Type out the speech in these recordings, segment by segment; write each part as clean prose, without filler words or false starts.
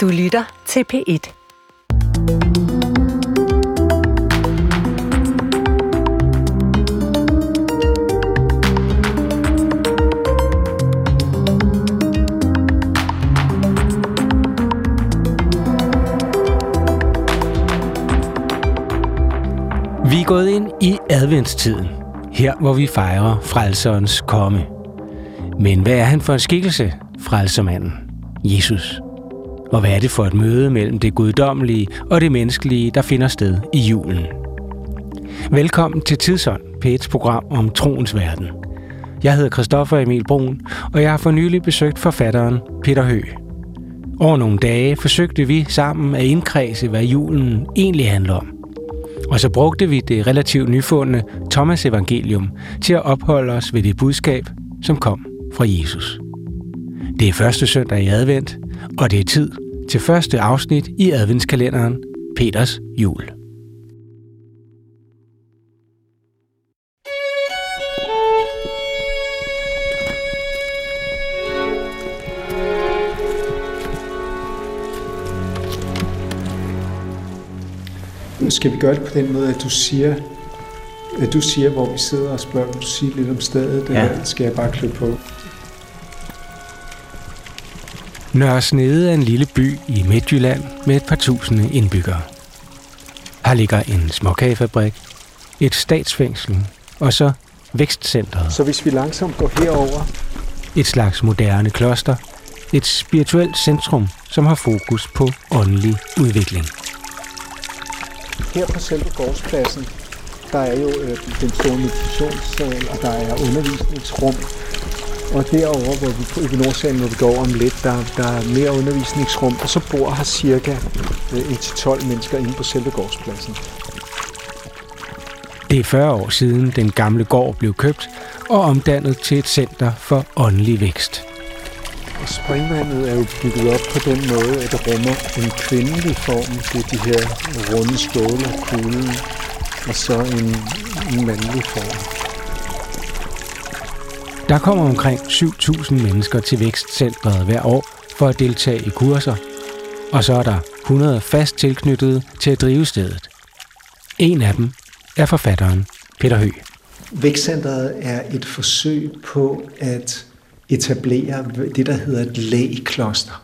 Du lytter til P1. Vi er gået ind i adventstiden, her hvor vi fejrer frelserens komme. Men hvad er han for en skikkelse, frelsermanden, Jesus? Og hvad er det for et møde mellem det guddommelige og det menneskelige, der finder sted i julen? Velkommen til Tidsånd, P1's program om troens verden. Jeg hedder Christoffer Emil Bruun, og jeg har for nylig besøgt forfatteren Peter Høeg. Over nogle dage forsøgte vi sammen at indkredse, hvad julen egentlig handler om. Og så brugte vi det relativt nyfundne Thomasevangelium til at opholde os ved det budskab, som kom fra Jesus. Det er første søndag i advent, og det er tid til første afsnit i adventskalenderen Peters Jul. Skal vi gøre det på den måde, at du siger, hvor vi sidder og spørger, du siger lidt om stedet, ja. Eller skal jeg bare klippe på? Nørre Snede er en lille by i Midtjylland med et par tusinde indbyggere. Her ligger en småkagefabrik, et statsfængsel og så Vækstcentret. Så hvis vi langsomt går herover, et slags moderne kloster, et spirituelt centrum, som har fokus på åndelig udvikling. Her på selve gårdspladsen, der er jo den store meditationssal, og der er undervisningsrum. Og derovre, hvor vi på Nordsalen, hvor vi går om lidt, der er mere undervisningsrum, og så bor her cirka 1-12 mennesker inde på selve gårdspladsen. Det er 40 år siden, den gamle gård blev købt og omdannet til et center for åndelig vækst. Og springvandet er jo bygget op på den måde, at det rummer en kvindelig form. Det er de her runde skåle og kuglen, og så en mandlig form. Der kommer omkring 7.000 mennesker til Vækstcentret hver år for at deltage i kurser, og så er der 100 fast tilknyttede til at drive stedet. En af dem er forfatteren Peter Høeg. Vækstcentret er et forsøg på at etablere det, der hedder et lægkloster.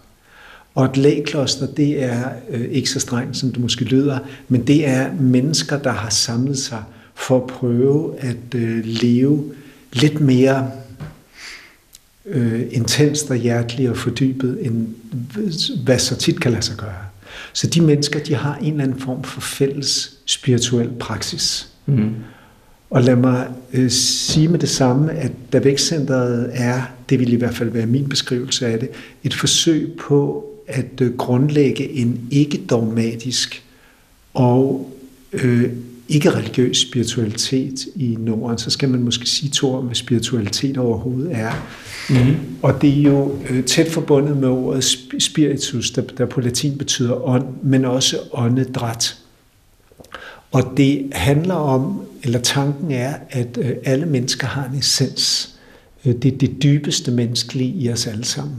Og et lægkloster, det er ikke så strengt, som det måske lyder, men det er mennesker, der har samlet sig for at prøve at leve lidt mere intenst og hjerteligt og fordybet, end hvad så tit kan lade sig gøre. Så de mennesker, de har en eller anden form for fælles spirituel praksis. Mm. Og lad mig sige med det samme, at da Vækstcentret er, det vil i hvert fald være min beskrivelse af det, et forsøg på at grundlægge en ikke-dogmatisk og ikke-religiøs spiritualitet i Norden, så skal man måske sige to ord, hvad spiritualitet overhovedet er. Mm-hmm. Og det er jo tæt forbundet med ordet spiritus, der på latin betyder ånd, men også åndedræt. Og det handler om, eller tanken er, at alle mennesker har en essens. Det er det dybeste menneskelige i os alle sammen.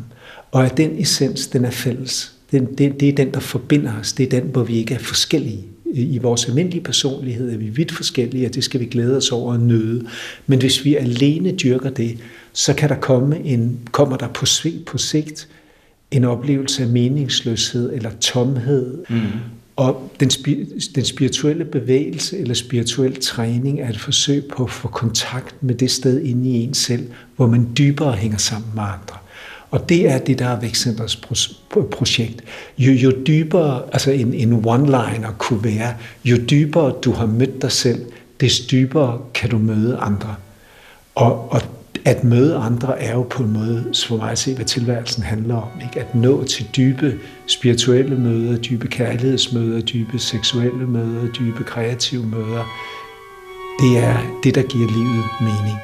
Og at den essens, den er fælles. Det er den, der forbinder os. Det er den, hvor vi ikke er forskellige. I vores almindelige personlighed er vi vidt forskellige, og det skal vi glæde os over og nøde. Men hvis vi alene dyrker det, så kan der kommer der på sigt en oplevelse af meningsløshed eller tomhed. Mm. Og den spirituelle bevægelse eller spirituel træning er et forsøg på at få kontakt med det sted inde i en selv, hvor man dybere hænger sammen med andre. Og det er det, der er Vækstcentrets projekt. Jo dybere, altså en one-liner kunne være, jo dybere du har mødt dig selv, des dybere kan du møde andre. Og at møde andre er jo på en måde, for mig at se, hvad tilværelsen handler om. Ikke? At nå til dybe spirituelle møder, dybe kærlighedsmøder, dybe seksuelle møder, dybe kreative møder. Det er det, der giver livet mening.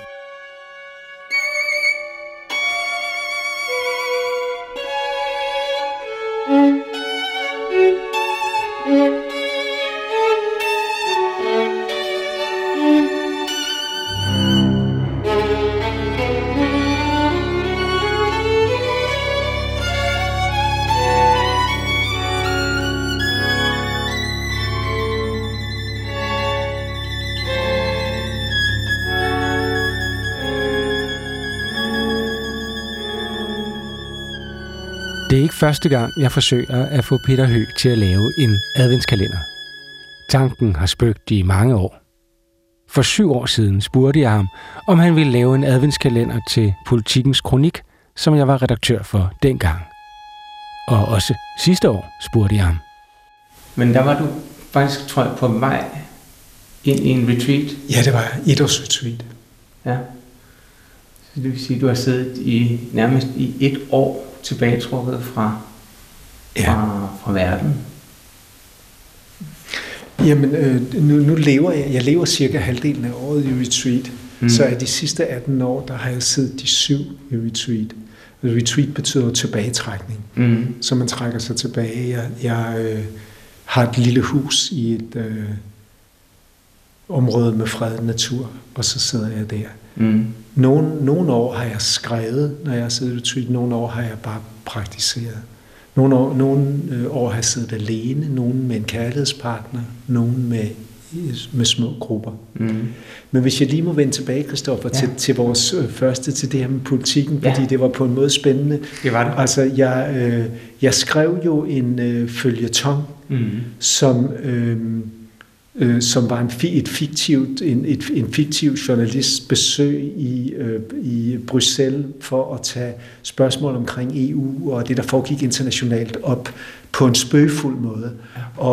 Det er ikke første gang, jeg forsøger at få Peter Høeg til at lave en adventskalender. Tanken har spøgt i mange år. For 7 år siden spurgte jeg ham, om han ville lave en adventskalender til Politikens Kronik, som jeg var redaktør for dengang. Og også sidste år spurgte jeg ham. Men der var du faktisk, tror jeg, på vej ind i en retreat? Ja, det var et års retreat. Ja. Så det vil sige, at du har siddet i nærmest i 1 år tilbagetrukket fra verden. Jamen, nu lever jeg lever cirka halvdelen af året i retreat. Mm. Så i de sidste 18 år, der har jeg siddet de 7 i retreat. Retreat betyder tilbagetrækning. Mm. Så man trækker sig tilbage. Jeg har et lille hus i et område med fredet natur, og så sidder jeg der. Mm. Nogle år har jeg skrevet, når jeg har siddet i retreat. Nogle år har jeg bare praktiseret. Nogle år har jeg siddet alene, nogle med en kærlighedspartner, nogle med små grupper. Mm. Men hvis jeg lige må vende tilbage, Christoffer, til vores første, til det her med politikken, fordi det var på en måde spændende. Det var det. Altså, jeg skrev jo en føljeton, som var en fiktiv journalist besøg i Bruxelles for at tage spørgsmål omkring EU og det, der foregik internationalt op på en spøgefuld måde. Ja.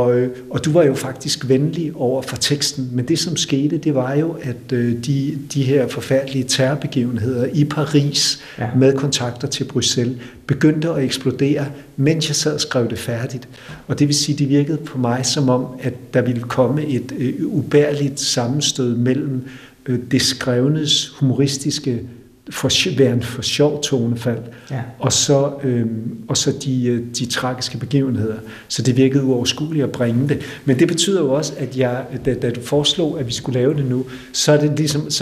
Og du var jo faktisk venlig over for teksten, men det, som skete, det var jo, at de her forfærdelige terrorbegivenheder i Paris med kontakter til Bruxelles begyndte at eksplodere, mens jeg sad og skrev det færdigt. Og det vil sige, det virkede på mig som om, at der ville komme et ubærligt sammenstød mellem det skrevnes humoristiske væren for sjov tonefald, og så de tragiske begivenheder. Så det virkede uoverskueligt at bringe det. Men det betyder jo også, at jeg, da du foreslog, at vi skulle lave det nu, så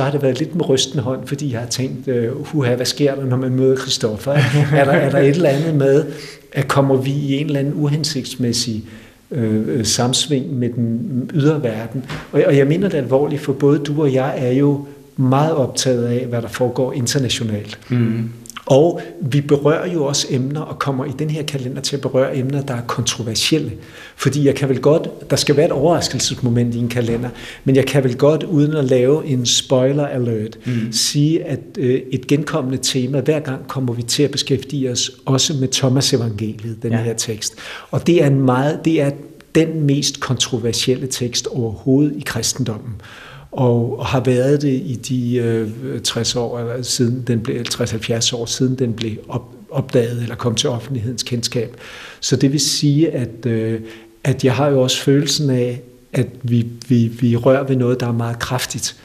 har det været lidt med rystende hånd, fordi jeg har tænkt, hvad sker der, når man møder Christoffer? Er der et eller andet med, at kommer vi i en eller anden uhensigtsmæssig samsving med den ydre verden? Og jeg mener det alvorligt, for både du og jeg er jo meget optaget af, hvad der foregår internationalt. Mm. Og vi berører jo også emner, og kommer i den her kalender til at berøre emner, der er kontroversielle. Fordi jeg kan vel godt, der skal være et overraskelsesmoment i en kalender, men jeg kan vel godt, uden at lave en spoiler alert, sige, at et genkommende tema, hver gang kommer vi til at beskæftige os, også med Thomasevangeliet, den her tekst. Og det er den mest kontroversielle tekst overhovedet i kristendommen. Og har været det i de 60 år eller siden den blev 60-70 år siden den blev opdaget eller kom til offentlighedens kendskab. Så det vil sige, at jeg har jo også følelsen af, at vi rører ved noget, der er meget kraftigt.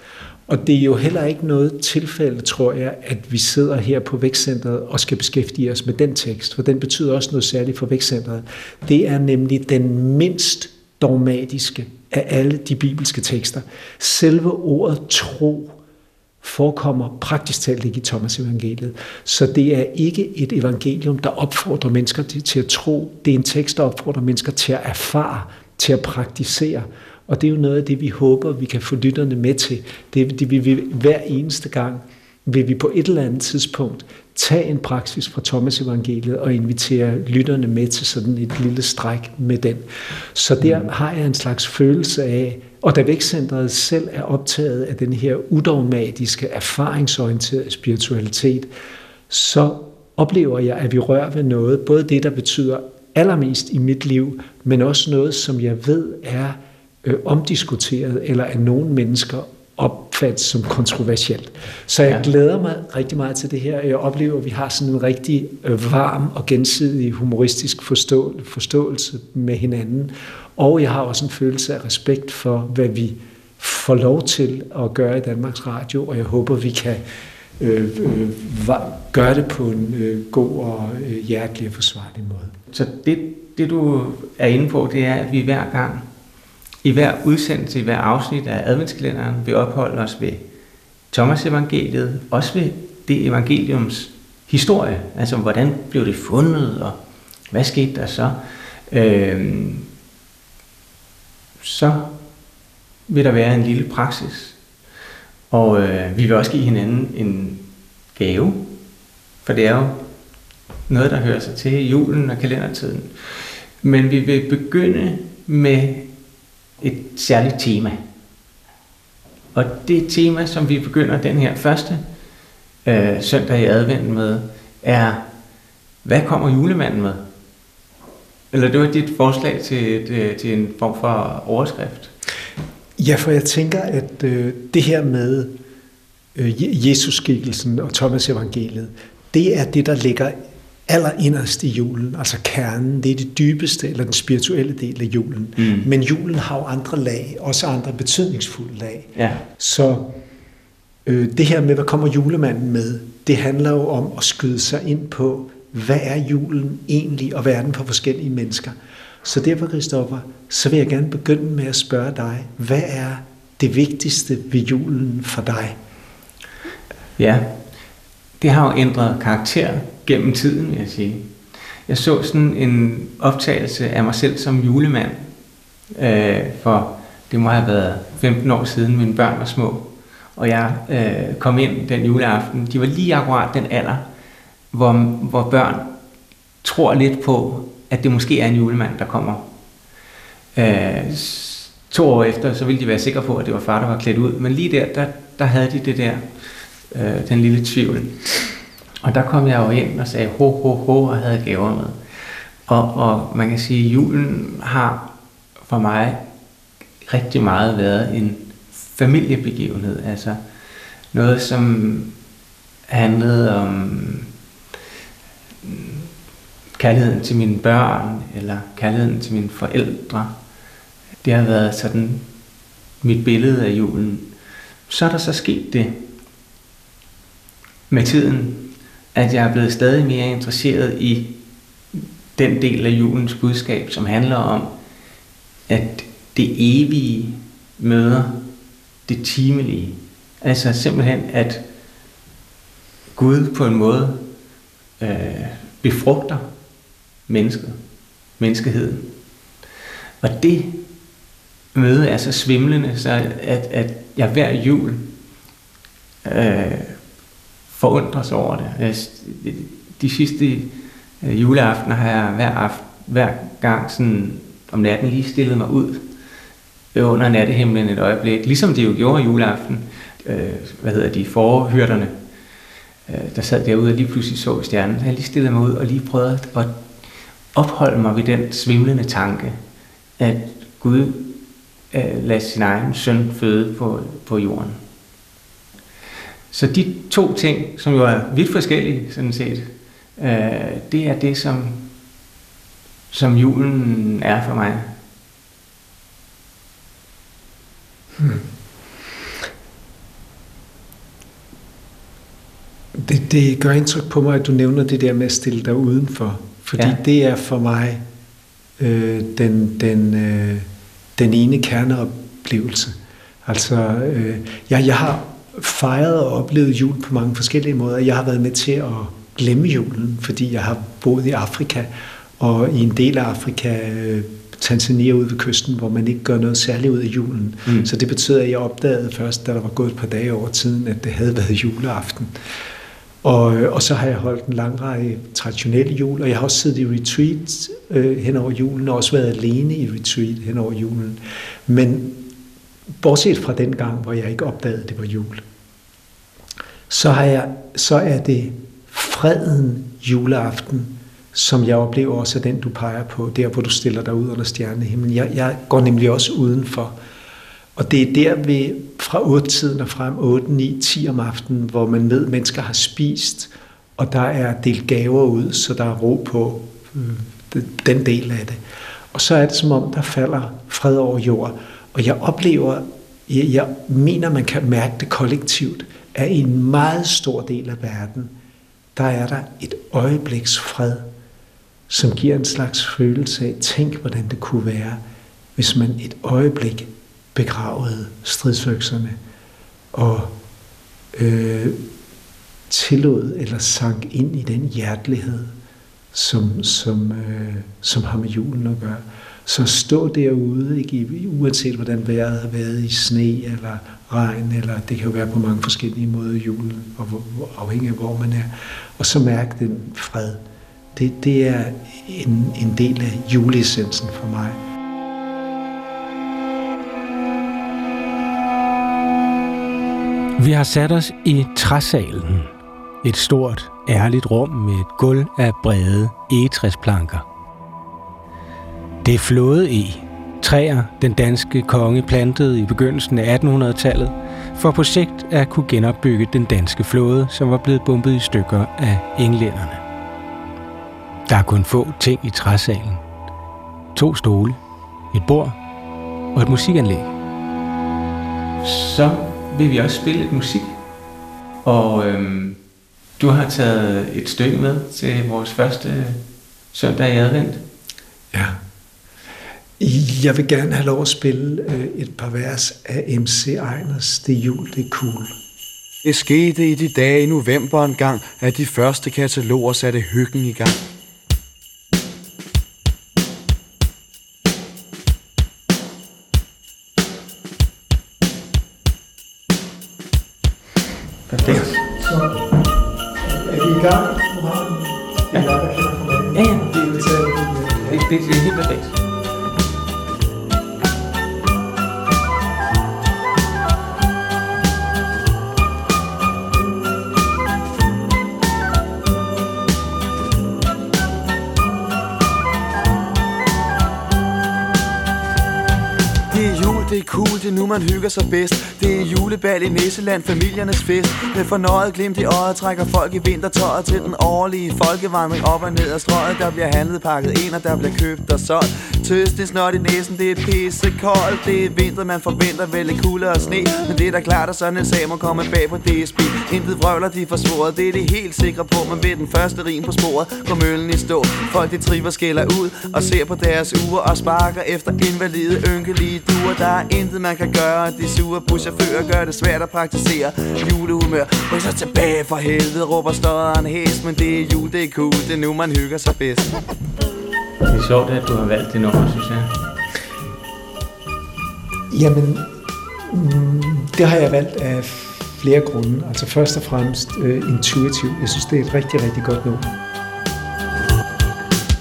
Og det er jo heller ikke noget tilfælde, tror jeg, at vi sidder her på Vækstcentret og skal beskæftige os med den tekst, for den betyder også noget særligt for Vækstcentret. Det er nemlig den mindst dogmatiske af alle de bibelske tekster. Selve ordet tro forekommer praktisk talt ikke i Thomasevangeliet. Så det er ikke et evangelium, der opfordrer mennesker til at tro. Det er en tekst, der opfordrer mennesker til at erfare, til at praktisere. Og det er jo noget af det, vi håber, vi kan få lytterne med til. Det vil vi hver eneste gang, vil vi på et eller andet tidspunkt tage en praksis fra Thomasevangeliet og invitere lytterne med til sådan et lille stræk med den. Så der har jeg en slags følelse af, og da Vækstcentret selv er optaget af den her udogmatiske, erfaringsorienterede spiritualitet, så oplever jeg, at vi rører ved noget, både det, der betyder allermest i mit liv, men også noget, som jeg ved er omdiskuteret, eller af nogle mennesker opfattet som kontroversielt. Så jeg glæder mig rigtig meget til det her. Jeg oplever, at vi har sådan en rigtig varm og gensidig humoristisk forståelse med hinanden. Og jeg har også en følelse af respekt for, hvad vi får lov til at gøre i Danmarks Radio, og jeg håber, vi kan gøre det på en god og hjertelig og forsvarlig måde. Så det du er inde på, det er, at vi hver gang i hver udsendelse, i hver afsnit af adventskalenderen, vi opholder os ved Thomasevangeliet, også ved det evangeliums historie, altså hvordan blev det fundet, og hvad skete der så? Så vil der være en lille praksis, og vi vil også give hinanden en gave, for det er jo noget, der hører sig til julen og kalendertiden. Men vi vil begynde med et særligt tema. Og det tema, som vi begynder den her første søndag i advent med, er, hvad kommer julemanden med? Eller det var dit forslag til en form for overskrift? Ja, for jeg tænker, at det her med Jesusskikkelsen og Thomasevangeliet, det er det, der ligger allerinderst i julen, altså kernen, det er det dybeste eller den spirituelle del af julen. Mm. Men julen har jo andre lag, også andre betydningsfulde lag. Ja. Så det her med, hvad kommer julemanden med, det handler jo om at skyde sig ind på, hvad er julen egentlig, og hvad er den for forskellige mennesker. Så derfor, Christoffer, så vil jeg gerne begynde med at spørge dig, hvad er det vigtigste ved julen for dig? Ja, det har jo ændret karakter gennem tiden, vil jeg sige. Jeg så sådan en optagelse af mig selv som julemand, for det må have været 15 år siden, mine børn var små, og jeg kom ind den juleaften. De var lige akkurat den alder, hvor børn tror lidt på, at det måske er en julemand, der kommer. 2 år efter, så ville de være sikre på, at det var far, der var klædt ud, men lige der havde de det der, den lille tvivl. Og der kom jeg jo ind og sagde ho, ho, ho, og havde gaver med. Og man kan sige, at julen har for mig rigtig meget været en familiebegivenhed. Altså noget, som handlede om kærligheden til mine børn, eller kærligheden til mine forældre. Det har været sådan mit billede af julen. Så er der så sket det med tiden, at jeg er blevet stadig mere interesseret i den del af julens budskab, som handler om, at det evige møder det timelige. Altså simpelthen, at Gud på en måde befrugter menneskeheden. Og det møde er så svimlende, så at jeg hver jul forundres over det. De sidste juleaftener har jeg hver gang sådan om natten lige stillet mig ud under nattehimlen et øjeblik, ligesom det jo gjorde juleaften. Forhyrterne, der sad derude og lige pludselig så i stjernen. Jeg lige stillede mig ud og lige prøvede at opholde mig ved den svimlende tanke, at Gud lader sin egen søn føde på jorden. Så de 2 ting, som jo er vidt forskellige sådan set, det er det, som julen er for mig. Det gør indtryk på mig, at du nævner det der med at stille dig udenfor, fordi det er for mig den ene kerneoplevelse. Altså, jeg har fejret og oplevet jul på mange forskellige måder. Jeg har været med til at glemme julen, fordi jeg har boet i Afrika, og i en del af Afrika, Tanzania ude ved kysten, hvor man ikke gør noget særligt ud af julen. Mm. Så det betyder, at jeg opdagede først, da der var gået et par dage over tiden, at det havde været juleaften. Og så har jeg holdt en lang række traditionelle jul, og jeg har også siddet i retreat hen over julen, og også været alene i retreat hen over julen. Men bortset fra den gang, hvor jeg ikke opdagede, det var jul, så er det freden juleaften, som jeg oplever også er den, du peger på, der hvor du stiller dig ud under stjernehimlen. Jeg går nemlig også udenfor, og det er der ved fra 8-tiden og frem, 8, 9, 10 om aftenen, hvor man ved, mennesker har spist, og der er delt gaver ud, så der er ro på den del af det. Og så er det som om, der falder fred over jord. Og jeg oplever, jeg mener, man kan mærke det kollektivt, at i en meget stor del af verden, der er der et øjebliks fred, som giver en slags følelse af, tænk, hvordan det kunne være, hvis man et øjeblik begravede stridsøkserne og tillod eller sank ind i den hjertelighed, som har med julen at gøre. Så stå derude, ikke, uanset hvordan vejret har været, i sne eller regn, eller det kan jo være på mange forskellige måder i julen, og afhængig af hvor man er, og så mærke den fred. Det er en del af juleessensen for mig. Vi har sat os i træsalen. Et stort, ærligt rum med et gulv af brede egetræsplanker. Det er flådeeg, træer den danske konge plantede i begyndelsen af 1800-tallet, for på sigt at kunne genopbygge den danske flåde, som var blevet bombet i stykker af englænderne. Der er kun få ting i træsalen. 2 stole, et bord og et musikanlæg. Så vil vi også spille lidt musik, og du har taget et stykke med til vores første søndag i advent. Ja. Jeg vil gerne have lov at spille et par vers af MC Einars "Det jul, det er cool". Det skete i de dage i november engang, at de første kataloger satte hyggen i gang. Perfekt. Så er vi i gang? Ja. Det er helt perfekt. Det er cool, det er nu man hygger sig bedst. Det er julebal i Nisseland, familiernes fest. Med fornøjet glimt i øjet trækker folk i vintertøjet til den årlige folkevandring op og ned af strøget. Der bliver handlet, pakket ind, og der bliver købt og solgt. Tøst, det er snot i næsen, det er pissekoldt. Det er vinter, man forventer vel lidt kulde og sne. Men det er da klart, at sådan en sag må komme bag på DSB. Intet vrøvler, de forsvoret, det er det helt sikre på. Men ved den første rim på sporet går møllen i stå. Folk de triver skælder ud og ser på deres uger og sparker efter invalide ynkelige duer. Der er intet man kan gøre, de sure buschauffører gør det svært at praktisere julehumør. Ryk så tilbage for helvede, råber stodderen hæs. Men det er jul, det er cool, det er nu man hygger sig bedst. Det er sjovt, at du har valgt det nummer, synes jeg. Jamen, det har jeg valgt af flere grunde. Altså først og fremmest intuitivt. Jeg synes, det er et rigtig, rigtig godt nummer.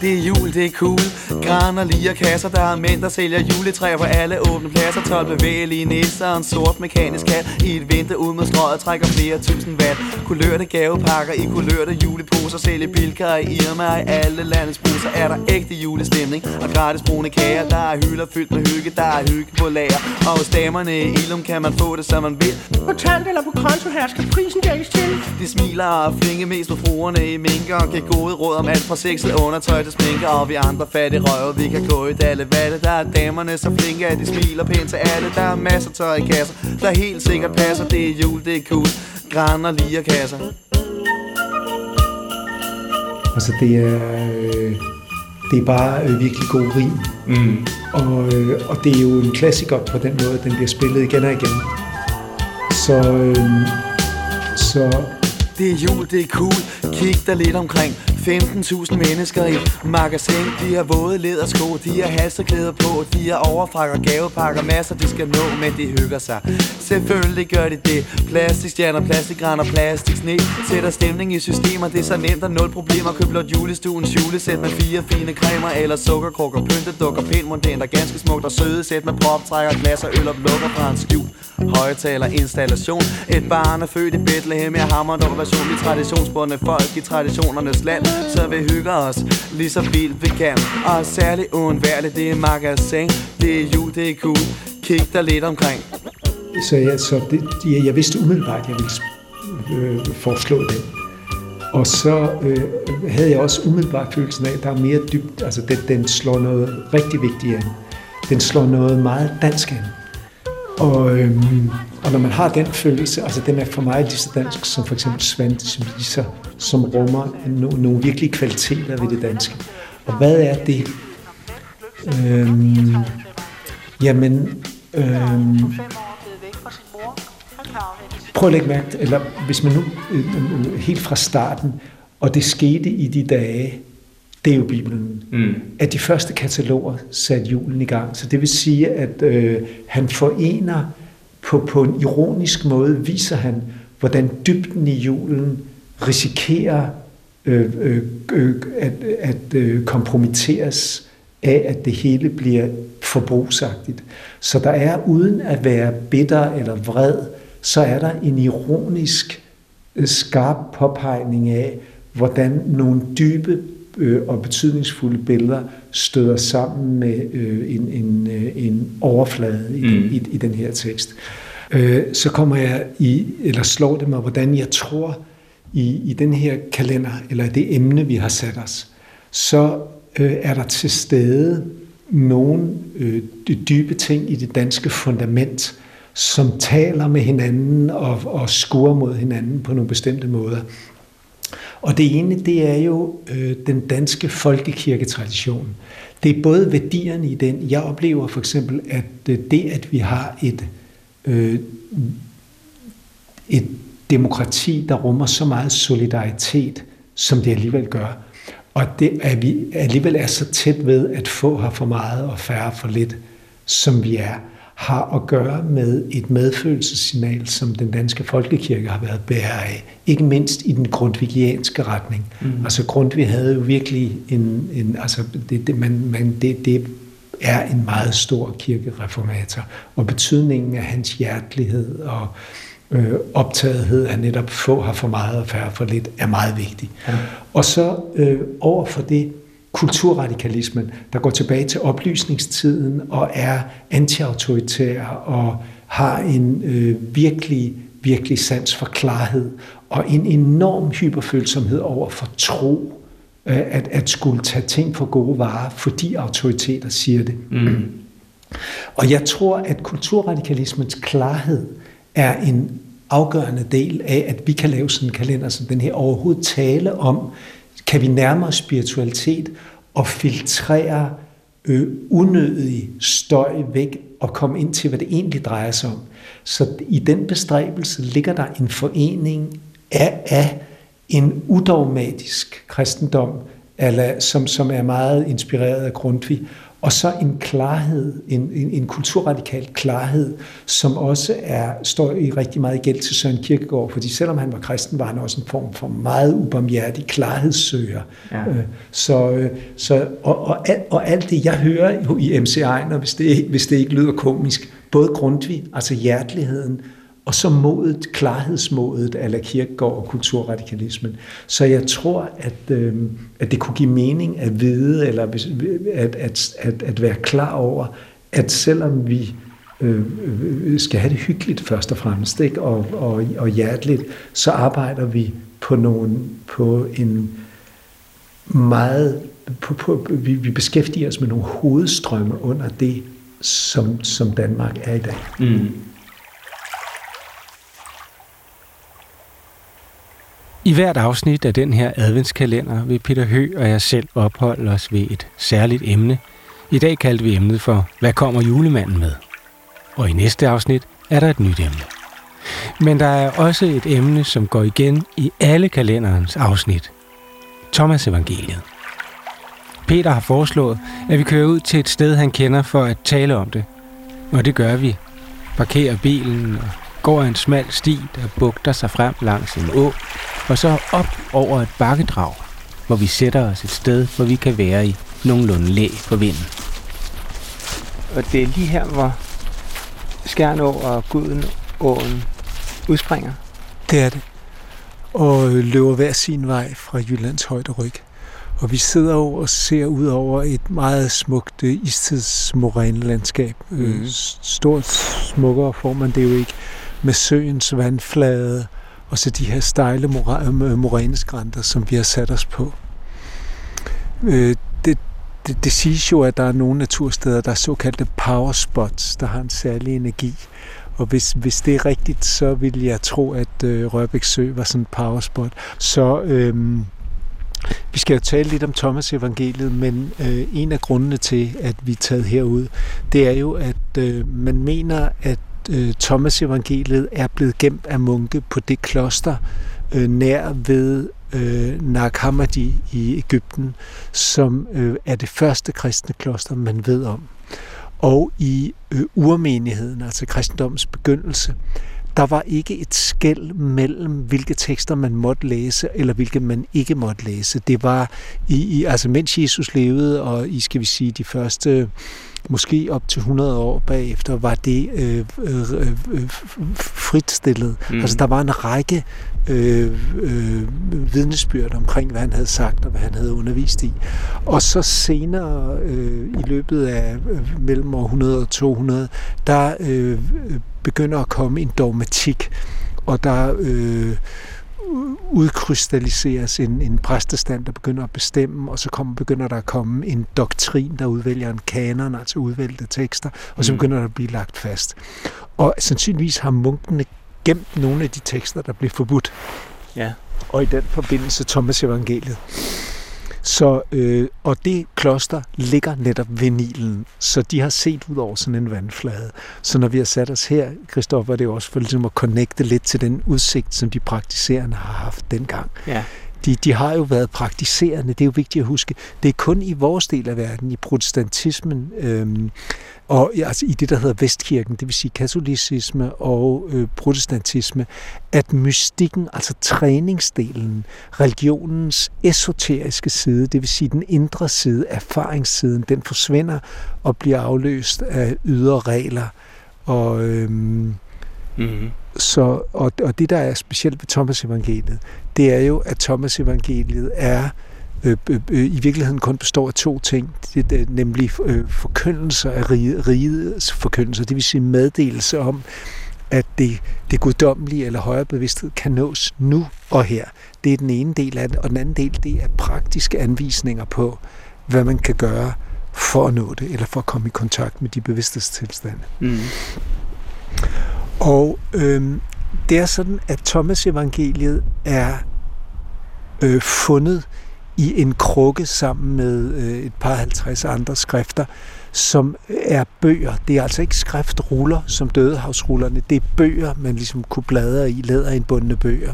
Det er jul, det er cool. Graner, liger, kasser, der er mænd, der sælger juletræer på alle åbne pladser. 12 bevægelige nisser og en sort mekanisk hat. I et vente ud mod strøget trækker flere tusind watt. Kulørte gavepakker i kulørte juleposer. Sælger bilker i Irma i alle landets busser. Er der ægte julestemning og gratis brune kager. Der er hylder fyldt med hygge, der er hygge på lager. Og hos damerne i Ilum kan man få det, som man vil. På tand eller på konto her skal prisen gældes til. De smiler og flinge mest på fruerne i minker. Og giver gode råd om alt fra sexet undertøj. Sminker, og vi andre fattige røver, vi kan gå i dalle valle. Der er damerne så flinke, at de smiler pænt til alle. Der er masser af tøj i kasser, der helt sikkert passer. Det er jul, det er cool, graner, liger, kasser. Altså det er bare virkelig god rim. Og det er jo en klassiker på den måde, den bliver spillet igen og igen. Så det er jul, det er cool, kig dig lidt omkring. 15.000 mennesker i magasin. De har våde lædersko, de har halserklæder på. De har overfrakker, gavepakker, masser de skal nå. Men de hygger sig, selvfølgelig gør de det. Plastikstjerner, plastikgraner, plastiksne. Sætter stemning i systemer, det er så nemt og nul problemer. Køb blot julestuens julesæt med 4 fine cremer. Eller sukkerkrukker, pyntedukker, pænt mondenter. Ganske smukt og søde sæt med proptrækker, glas og øl og lukker fra en skjul højtaler, installation. Et barn er født i Bethlehem. Jeg hammer en operation i traditionsbundne folk i traditionernes land. Så vi hygger os lige så vildt vi kan. Og særligt uundværligt, det er magasin. Det er jul, det er cool, kig dig lidt omkring. Så jeg vidste umiddelbart, at jeg ville foreslå det. Og så havde jeg også umiddelbart følelsen af, at der er mere dybt. Altså den slår noget rigtig vigtigt an. Den slår noget meget dansk an. Og når man har den følelse, altså den er for mig lige så dansk som for eksempel Svantes viser, som rummer nogle virkelige kvaliteter ved det danske. Og hvad er det? Prøv at lægge mærke, eller hvis man nu helt fra starten, og det skete i de dage, det er jo Bibelen, at de første kataloger satte julen i gang. Så det vil sige, at han forener på en ironisk måde, viser han, hvordan dybden i julen risikerer at kompromitteres af, at det hele bliver forbrugsagtigt. Så der er, uden at være bitter eller vred, så er der en ironisk, skarp påpegning af, hvordan nogle dybe og betydningsfulde billeder støder sammen med en overflade i den her tekst. Så kommer jeg eller slår det mig, hvordan jeg tror i den her kalender, eller det emne, vi har sat os, så er der til stede nogle dybe ting i det danske fundament, som taler med hinanden og skuer mod hinanden på nogle bestemte måder. Og det ene, det er jo den danske folkekirketradition. Det er både værdierne i den. Jeg oplever for eksempel, at det, at vi har et demokrati, der rummer så meget solidaritet, som det alligevel gør. Og det, at vi alligevel er så tæt ved at få her for meget og færre for lidt, som vi er, har at gøre med et medfølelsessignal, som den danske folkekirke har været bærer af. Ikke mindst i den grundtvigianske retning. Mm. Altså Grundtvig havde jo virkelig det er en meget stor kirkereformator. Og betydningen af hans hjertelighed og optagethed af netop få her for meget og færre for lidt er meget vigtig. Mm. Og så over for det kulturradikalismen, der går tilbage til oplysningstiden og er antiautoritær og har en virkelig, virkelig sans for klarhed og en enorm hyperfølsomhed over for tro, at skulle tage ting for gode varer, fordi autoriteter siger det. Mm. Og jeg tror, at kulturradikalismens klarhed er en afgørende del af, at vi kan lave sådan en kalender som den her, overhovedet tale om, kan vi nærmere spiritualitet og filtrere unødig støj væk og komme ind til, hvad det egentlig drejer sig om. Så i den bestræbelse ligger der en forening af en udogmatisk kristendom, som er meget inspireret af Grundtvig, og så en klarhed, en kulturradikal klarhed, som også står i rigtig meget gæld til Søren Kierkegaard, fordi selvom han var kristen, var han også en form for meget ubarmhjertig klarhedssøger. Ja. Så alt det, jeg hører i MC Einar, hvis det ikke lyder komisk, både Grundtvig, altså hjerteligheden, og så modet, klarhedsmodet a la Kierkegaard og kulturradikalismen. Så jeg tror, at det kunne give mening at vide, eller at være klar over, at selvom vi skal have det hyggeligt først og fremmest, ikke? Og hjerteligt, så arbejder vi vi beskæftiger os med nogle hovedstrømme under det, som Danmark er i dag. Mm. I hvert afsnit af den her adventskalender vil Peter Høeg og jeg selv opholde os ved et særligt emne. I dag kaldte vi emnet for, hvad kommer julemanden med? Og i næste afsnit er der et nyt emne. Men der er også et emne, som går igen i alle kalenderens afsnit. Thomasevangeliet. Peter har foreslået, at vi kører ud til et sted, han kender, for at tale om det. Og det gør vi. Parkerer bilen og går en smal sti, der bugter sig frem langs en å, og så op over et bakkedrag, hvor vi sætter os et sted, hvor vi kan være i nogenlunde læ på vinden. Og det er lige her, hvor Skjernå og Gudenåen udspringer. Det er det. Og løber hver sin vej fra Jyllands Højderyg. Og vi sidder og ser ud over et meget smukt istidsmorænelandskab. Stort smukkere får man det jo ikke. Med søens vandflade, og så de her stejle moræneskranter, som vi har sat os på. Det siges jo, at der er nogle natursteder, der er såkaldte power spots, der har en særlig energi. Og hvis det er rigtigt, så vil jeg tro, at Rørbæk Sø var sådan en power spot. Så vi skal jo tale lidt om Thomasevangeliet, men en af grundene til, at vi er taget herud, det er jo, at man mener, at Thomasevangeliet er blevet gemt af munke på det kloster nær ved Nag Hammadi i Ægypten, som er det første kristne kloster, man ved om. Og i urmenigheden, altså kristendommens begyndelse, Der var ikke et skel mellem, hvilke tekster man måtte læse, eller hvilke man ikke måtte læse. Det var, altså mens Jesus levede, og de første, måske op til 100 år bagefter, var det fritstillet. Mm. Altså der var en række vidnesbyrd omkring, hvad han havde sagt og hvad han havde undervist i. Og så senere, i løbet af mellem år 100 og 200, der begynder at komme en dogmatik, og der udkrystalliseres en præstestand, der begynder at bestemme, og så begynder der at komme en doktrin, der udvælger en kanon, altså udvælgte tekster, og så begynder der at blive lagt fast. Og sandsynligvis har munkene gemt nogle af de tekster, der blev forbudt. Ja. Og i den forbindelse Thomasevangeliet. Så, og det kloster ligger netop ved Nilen, så de har set ud over sådan en vandflade. Så når vi har sat os her, Christoffer, er det jo også for ligesom at connecte lidt til den udsigt, som de praktiserende har haft dengang. Ja. De har jo været praktiserende, det er jo vigtigt at huske. Det er kun i vores del af verden, i protestantismen, og altså i det, der hedder Vestkirken, det vil sige katolicisme og protestantisme, at mystikken, altså træningsdelen, religionens esoteriske side, det vil sige den indre side, erfaringssiden, den forsvinder og bliver afløst af ydre regler. Og så, og det, der er specielt ved Thomasevangeliet, det er jo, at Thomasevangeliet er i virkeligheden kun består af to ting, det, nemlig forkyndelser af rigets forkyndelser, det vil sige meddelelse om, at det guddommelige eller højere bevidsthed kan nås nu og her. Det er den ene del af det, og den anden del, det er praktiske anvisninger på, hvad man kan gøre for at nå det, eller for at komme i kontakt med de bevidsthedstilstande. Mm. Og det er sådan, at Thomasevangeliet er fundet i en krukke sammen med et par 50 andre skrifter, som er bøger. Det er altså ikke skriftruller som dødehavsrullerne, det er bøger, man ligesom kunne bladre i, læderindbundne bøger.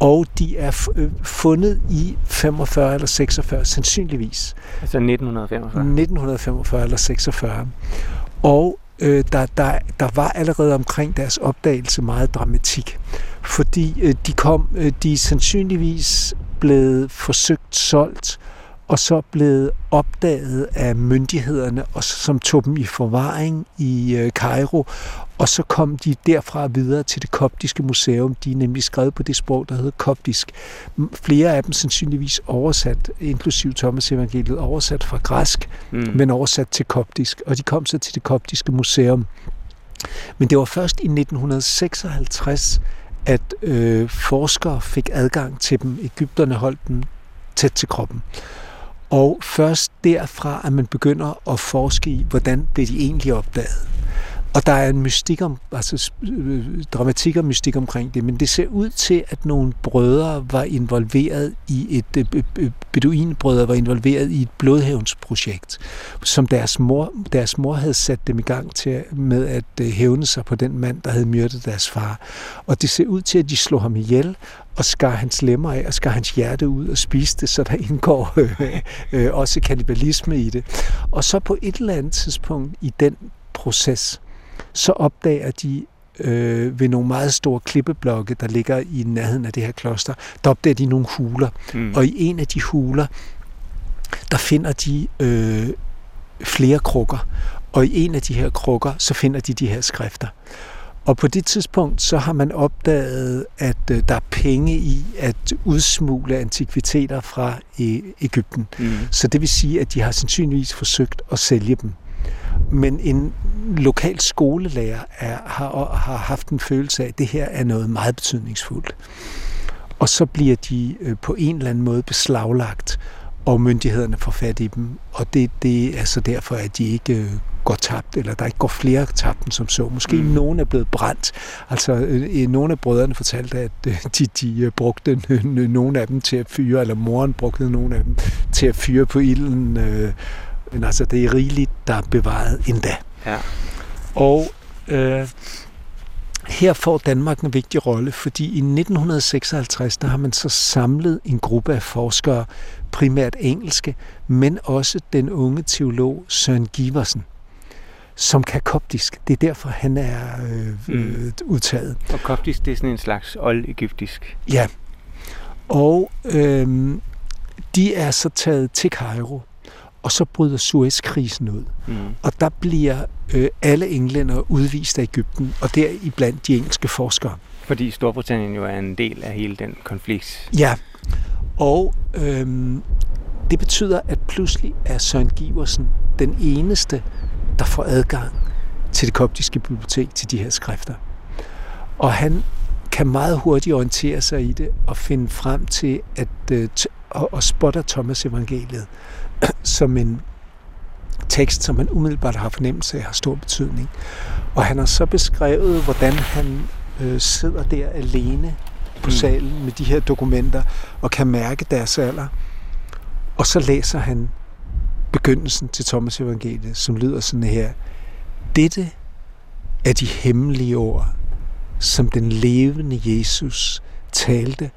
Og de er fundet i 45 eller 46, sandsynligvis. Altså 1945? 1945 eller 46. Og der var allerede omkring deres opdagelse meget dramatik, fordi de er sandsynligvis blevet forsøgt solgt, og så blevet opdaget af myndighederne, og som tog dem i forvaring i Kairo, og så kom de derfra videre til det koptiske museum. De er nemlig skrevet på det sprog, der hedder koptisk. Flere af dem sandsynligvis oversat, inklusive Thomasevangeliet, oversat fra græsk, men oversat til koptisk, og de kom så til det koptiske museum. Men det var først i 1956, at forskere fik adgang til dem. Ægypterne holdt dem tæt til kroppen. Og først derfra, at man begynder at forske i, hvordan blev de egentlig opdaget. Og der er en mystik dramatik og mystik omkring det, men det ser ud til, at nogle brødre var involveret i beduinbrødre var involveret i et blodhævnsprojekt, som deres mor havde sat dem i gang til med at hævne sig på den mand, der havde myrdet deres far. Og det ser ud til, at de slog ham ihjel, og skar hans lemmer af, og skar hans hjerte ud og spiste det, så der indgår også kannibalisme i det. Og så på et eller andet tidspunkt i den proces, så opdager de ved nogle meget store klippeblokke, der ligger i nærheden af det her kloster, der opdager de nogle huler. Mm. Og i en af de huler, der finder de flere krukker. Og i en af de her krukker, så finder de de her skrifter. Og på det tidspunkt, så har man opdaget, at der er penge i at udsmugle antikviteter fra Ægypten. Mm. Så det vil sige, at de har sandsynligvis forsøgt at sælge dem. Men en lokal skolelærer har haft en følelse af, at det her er noget meget betydningsfuldt. Og så bliver de på en eller anden måde beslaglagt, og myndighederne får fat i dem. Og det er så derfor, at de ikke går tabt, eller der ikke går flere tabt, som så. Måske nogen er blevet brændt. Altså, nogle af brødrene fortalte, at de brugte nogle af dem til at fyre, eller moren brugte nogle af dem til at fyre på ilden. Men altså, det er rigeligt, der er bevaret endda. Ja. Og her får Danmark en vigtig rolle, fordi i 1956, der har man så samlet en gruppe af forskere, primært engelske, men også den unge teolog Søren Giversen, som kan koptisk. Det er derfor, han er udtaget. Og koptisk, det er sådan en slags oldegyptisk. Ja. Og de er så taget til Kairo, og så bryder Suez-krisen ud. Mm. Og der bliver alle englændere udvist af Ægypten, og deriblandt de engelske forskere. Fordi Storbritannien jo er en del af hele den konflikt. Ja, og det betyder, at pludselig er Søren Giversen den eneste, der får adgang til det koptiske bibliotek, til de her skrifter. Og han kan meget hurtigt orientere sig i det og finde frem til at spotter Thomasevangeliet som en tekst, som han umiddelbart har fornemmelse af, har stor betydning. Og han har så beskrevet, hvordan han sidder der alene på salen med de her dokumenter og kan mærke deres alder. Og så læser han begyndelsen til Thomasevangeliet, som lyder sådan her: Dette er de hemmelige ord, som den levende Jesus talte,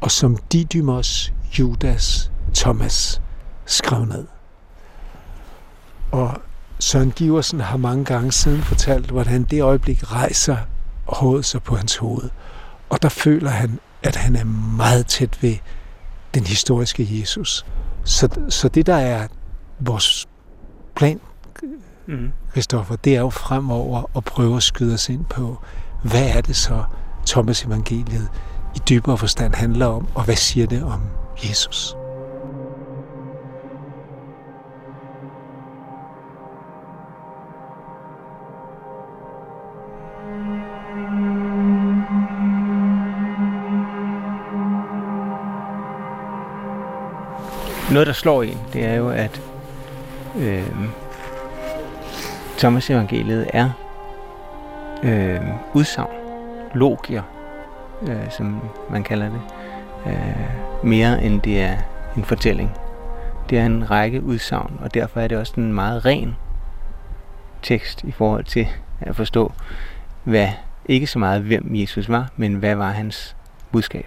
og som Didymos, Judas, Thomas skrev ned. Og Søren Giversen har mange gange siden fortalt, hvordan det øjeblik rejser hovedet sig på hans hoved. Og der føler han, at han er meget tæt ved den historiske Jesus. Så det, der er vores plan, Christoffer, det er jo fremover at prøve at skyde os ind på, hvad er det så, Thomasevangeliet i dybere forstand handler om, og hvad siger det om Jesus? Noget, der slår en, det er jo, at Thomasevangeliet er udsagn, logier, som man kalder det, mere end det er en fortælling. Det er en række udsagn, og derfor er det også en meget ren tekst i forhold til at forstå, hvad ikke så meget hvem Jesus var, men hvad var hans budskab.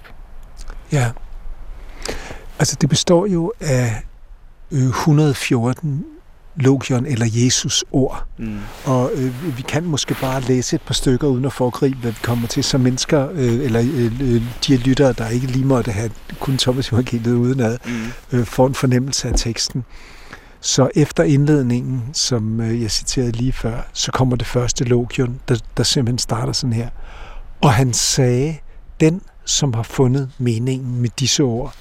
Ja. Altså, det består jo af 114 logion eller Jesus ord. Og vi kan måske bare læse et par stykker uden at foregribe, hvad vi kommer til som mennesker, eller de lyttere, der ikke lige måtte have kun Thomasevangeliet udenad, får en fornemmelse af teksten. Så efter indledningen, som jeg citerede lige før, så kommer det første logion, der simpelthen starter sådan her. Og han sagde, den, som har fundet meningen med disse ord,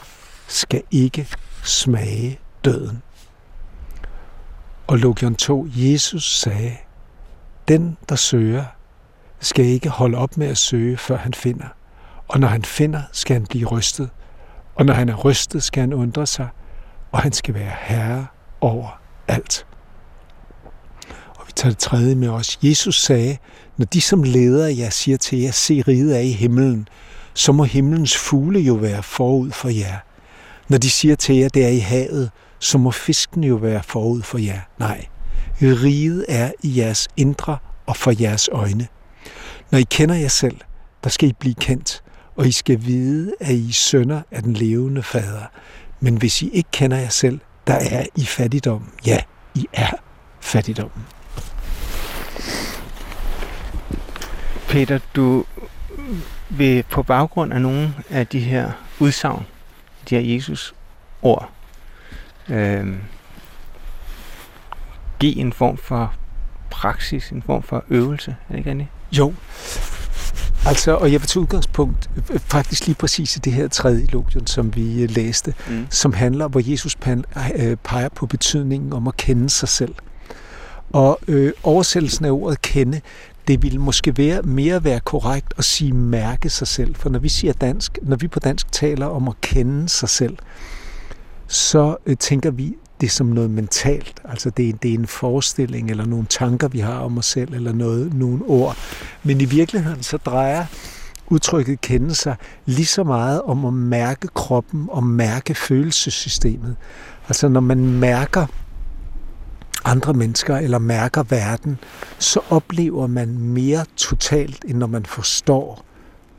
skal ikke smage døden. Og Logion 2, Jesus sagde, den, der søger, skal ikke holde op med at søge, før han finder. Og når han finder, skal han blive rystet. Og når han er rystet, skal han undre sig, og han skal være herre over alt. Og vi tager det tredje med os. Jesus sagde, når de som leder jer siger til jer, se riget af i himlen, så må himlens fugle jo være forud for jer. Når de siger til jer, det er i havet, så må fisken jo være forud for jer. Nej, riget er i jeres indre og for jeres øjne. Når I kender jer selv, der skal I blive kendt, og I skal vide, at I er sønner af den levende fader. Men hvis I ikke kender jer selv, der er I fattigdom. Ja, I er fattigdommen. Peter, du vil på baggrund af nogle af de her udsagn, de her Jesus ord, give en form for praksis, en form for øvelse, er det ikke andet? Jo, altså, og jeg vil til udgangspunkt faktisk lige præcis i det her tredje logion, som vi læste, som handler, hvor Jesus peger på betydningen om at kende sig selv. Og oversættelsen af ordet kende, det ville måske mere være korrekt at sige mærke sig selv, for når vi på dansk taler om at kende sig selv, så tænker vi det som noget mentalt, altså det er en forestilling eller nogle tanker, vi har om os selv, eller nogle ord. Men i virkeligheden så drejer udtrykket kende sig lige så meget om at mærke kroppen og mærke følelsessystemet. Altså når man mærker andre mennesker eller mærker verden, så oplever man mere totalt, end når man forstår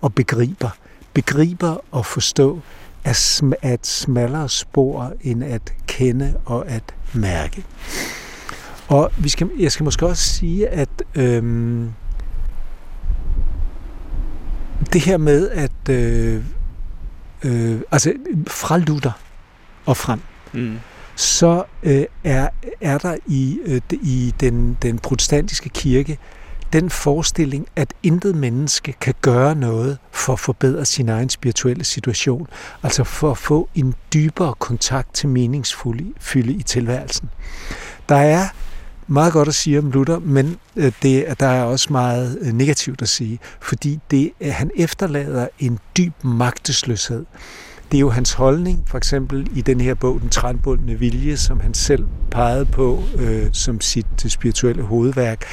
og begriber. Begriber og forstå er et smallere spor end at kende og at mærke. Og jeg skal måske også sige, at det her med, at altså fra Luther og frem, så er der i den protestantiske kirke den forestilling, at intet menneske kan gøre noget for at forbedre sin egen spirituelle situation, altså for at få en dybere kontakt til meningsfylde i tilværelsen. Der er meget godt at sige om Luther, men der er også meget negativt at sige, fordi han efterlader en dyb magtesløshed. Det er jo hans holdning, for eksempel i den her bog, Den Trænbundne Vilje, som han selv pegede på som sit spirituelle hovedværk.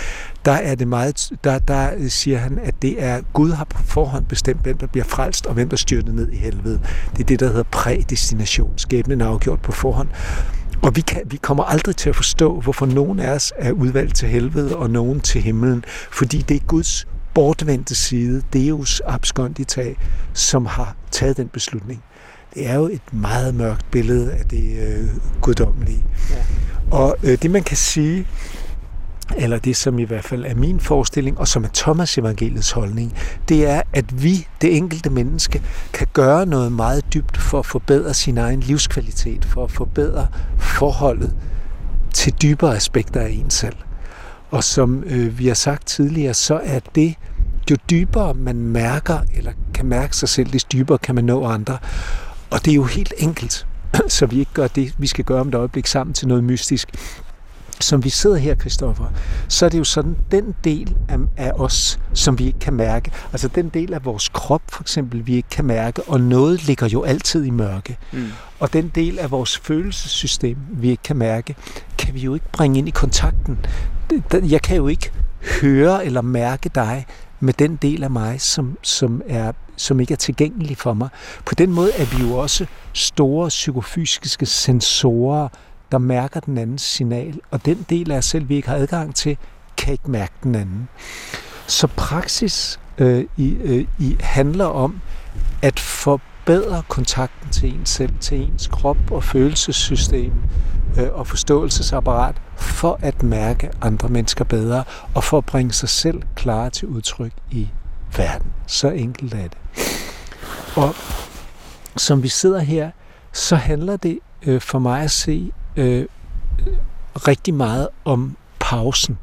Der siger han, at det er Gud har på forhånd bestemt, hvem der bliver frelst og hvem der styrtet ned i helvede. Det er det, der hedder prædestination. Skæbnen er afgjort på forhånd. Og vi kommer aldrig til at forstå, hvorfor nogen af os er udvalgt til helvede og nogen til himmelen, fordi det er Guds bortvendte side, Deus abscondita, som har taget den beslutning. Det er jo et meget mørkt billede af det guddommelige. Ja. Og det man kan sige, eller det som i hvert fald er min forestilling, og som er Thomasevangeliets holdning, det er, at vi, det enkelte menneske, kan gøre noget meget dybt for at forbedre sin egen livskvalitet, for at forbedre forholdet til dybere aspekter af en selv. Og som vi har sagt tidligere, så er det, jo dybere man mærker, eller kan mærke sig selv, des dybere kan man nå andre. Og det er jo helt enkelt, så vi ikke gør det, vi skal gøre om et øjeblik sammen til noget mystisk. Som vi sidder her, Christoffer, så er det jo sådan den del af os, som vi ikke kan mærke. Altså den del af vores krop, for eksempel, vi ikke kan mærke, og noget ligger jo altid i mørke. Mm. Og den del af vores følelsessystem, vi ikke kan mærke, kan vi jo ikke bringe ind i kontakten. Jeg kan jo ikke høre eller mærke dig med den del af mig, som ikke er tilgængelig for mig. På den måde er vi jo også store psykofysiske sensorer, der mærker den andens signal, og den del af os selv, vi ikke har adgang til, kan ikke mærke den anden. Så praksis handler om at forbedre kontakten til en selv, til ens krop og følelsessystem og forståelsesapparat, for at mærke andre mennesker bedre, og for at bringe sig selv klar til udtryk i verden. Så enkelt er det. Og som vi sidder her, så handler det for mig at se rigtig meget om pausen.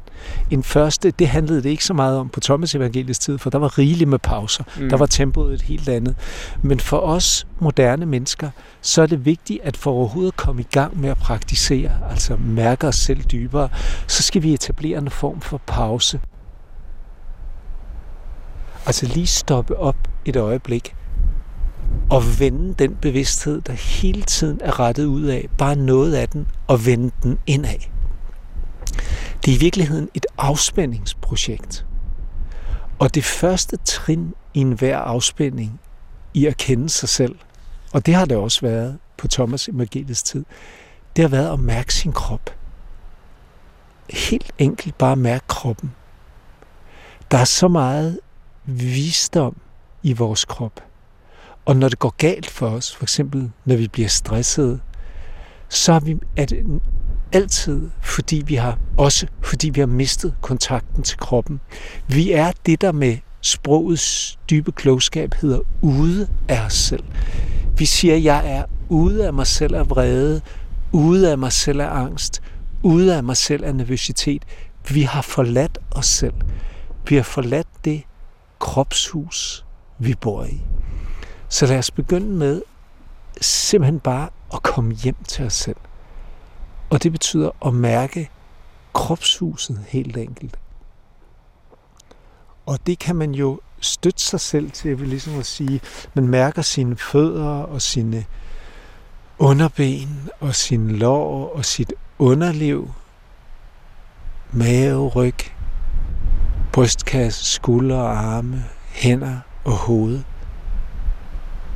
En første, det handlede det ikke så meget om på Thomasevangeliets tid, for der var rigeligt med pauser. Der var tempoet et helt andet. Men for os moderne mennesker, så er det vigtigt, at for overhovedet at komme i gang med at praktisere, altså mærke os selv dybere, så skal vi etablere en form for pause. Altså lige stoppe op et øjeblik og vende den bevidsthed, der hele tiden er rettet ud af, bare noget af den, og vende den indad. Det er i virkeligheden et afspændingsprojekt. Og det første trin i enhver afspænding, i at kende sig selv, og det har det også været på Thomasevangeliets tid, det har været at mærke sin krop. Helt enkelt bare mærke kroppen. Der er så meget visdom i vores krop. Og når det går galt for os, for eksempel når vi bliver stressede, så er det altid, fordi vi har mistet kontakten til kroppen. Vi er det, der med sprogets dybe klogskab hedder ude af os selv. Vi siger, at jeg er ude af mig selv af vrede, ude af mig selv af angst, ude af mig selv af nervøsitet. Vi har forladt os selv. Vi har forladt det kropshus, vi bor i. Så lad os begynde med simpelthen bare at komme hjem til os selv. Og det betyder at mærke kropshuset helt enkelt. Og det kan man jo støtte sig selv til, jeg vil ligesom at sige, man mærker sine fødder og sine underben og sine lår og sit underliv, mave, ryg, brystkasse, skuldre, arme, hænder og hoved.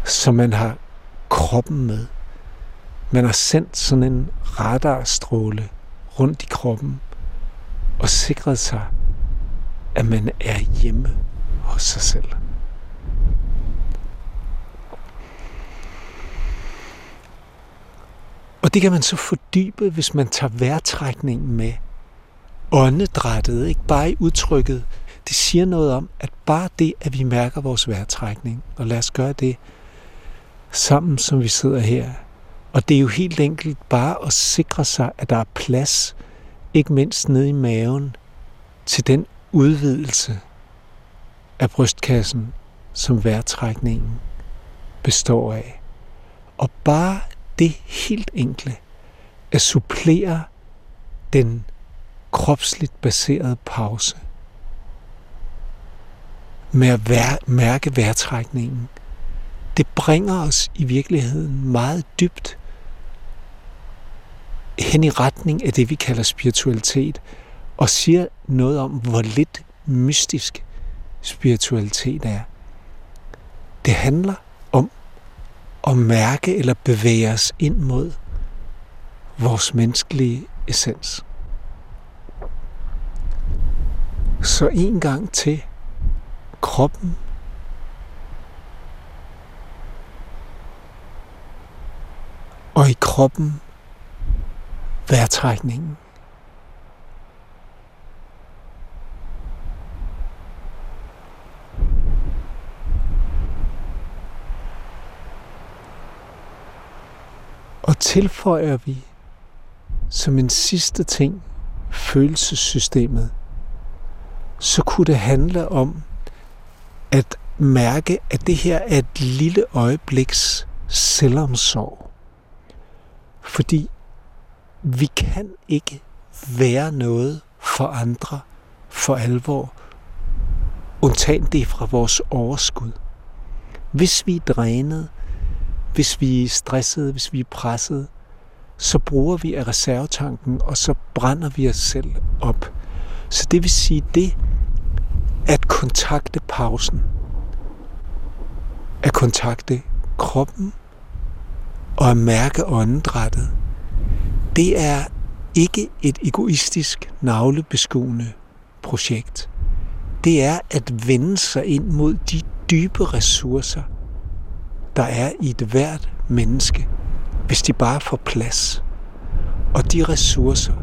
Så man har kroppen med. Man har sendt sådan en radarstråle rundt i kroppen og sikret sig, at man er hjemme hos sig selv. Og det kan man så fordybe, hvis man tager vejrtrækningen med. åndedrættet, ikke bare i udtrykket. Det siger noget om, at bare det, at vi mærker vores vejrtrækning, og lad os gøre det sammen, som vi sidder her. Og det er jo helt enkelt bare at sikre sig, at der er plads, ikke mindst nede i maven, til den udvidelse af brystkassen, som vejrtrækningen består af. Og bare det helt enkle at supplere den kropsligt baserede pause med at mærke vejrtrækningen. Det bringer os i virkeligheden meget dybt hen i retning af det, vi kalder spiritualitet, og siger noget om, hvor lidt mystisk spiritualitet er. Det handler om at mærke eller bevæge os ind mod vores menneskelige essens. Så en gang til kroppen. Og i kroppen vejrtrækningen. Og tilføjer vi som en sidste ting følelsessystemet, så kunne det handle om at mærke, at det her er et lille øjebliks selvomsorg. Fordi vi kan ikke være noget for andre for alvor, undtagen det fra vores overskud. Hvis vi er drænede, hvis vi er stressede, hvis vi er pressede, så bruger vi af reservetanken, og så brænder vi os selv op. Så det vil sige det, at kontakte pausen, at kontakte kroppen og at mærke åndedrættet, det er ikke et egoistisk, navlebeskuende projekt. Det er at vende sig ind mod de dybe ressourcer, der er i et hvert menneske, hvis de bare får plads. Og de ressourcer,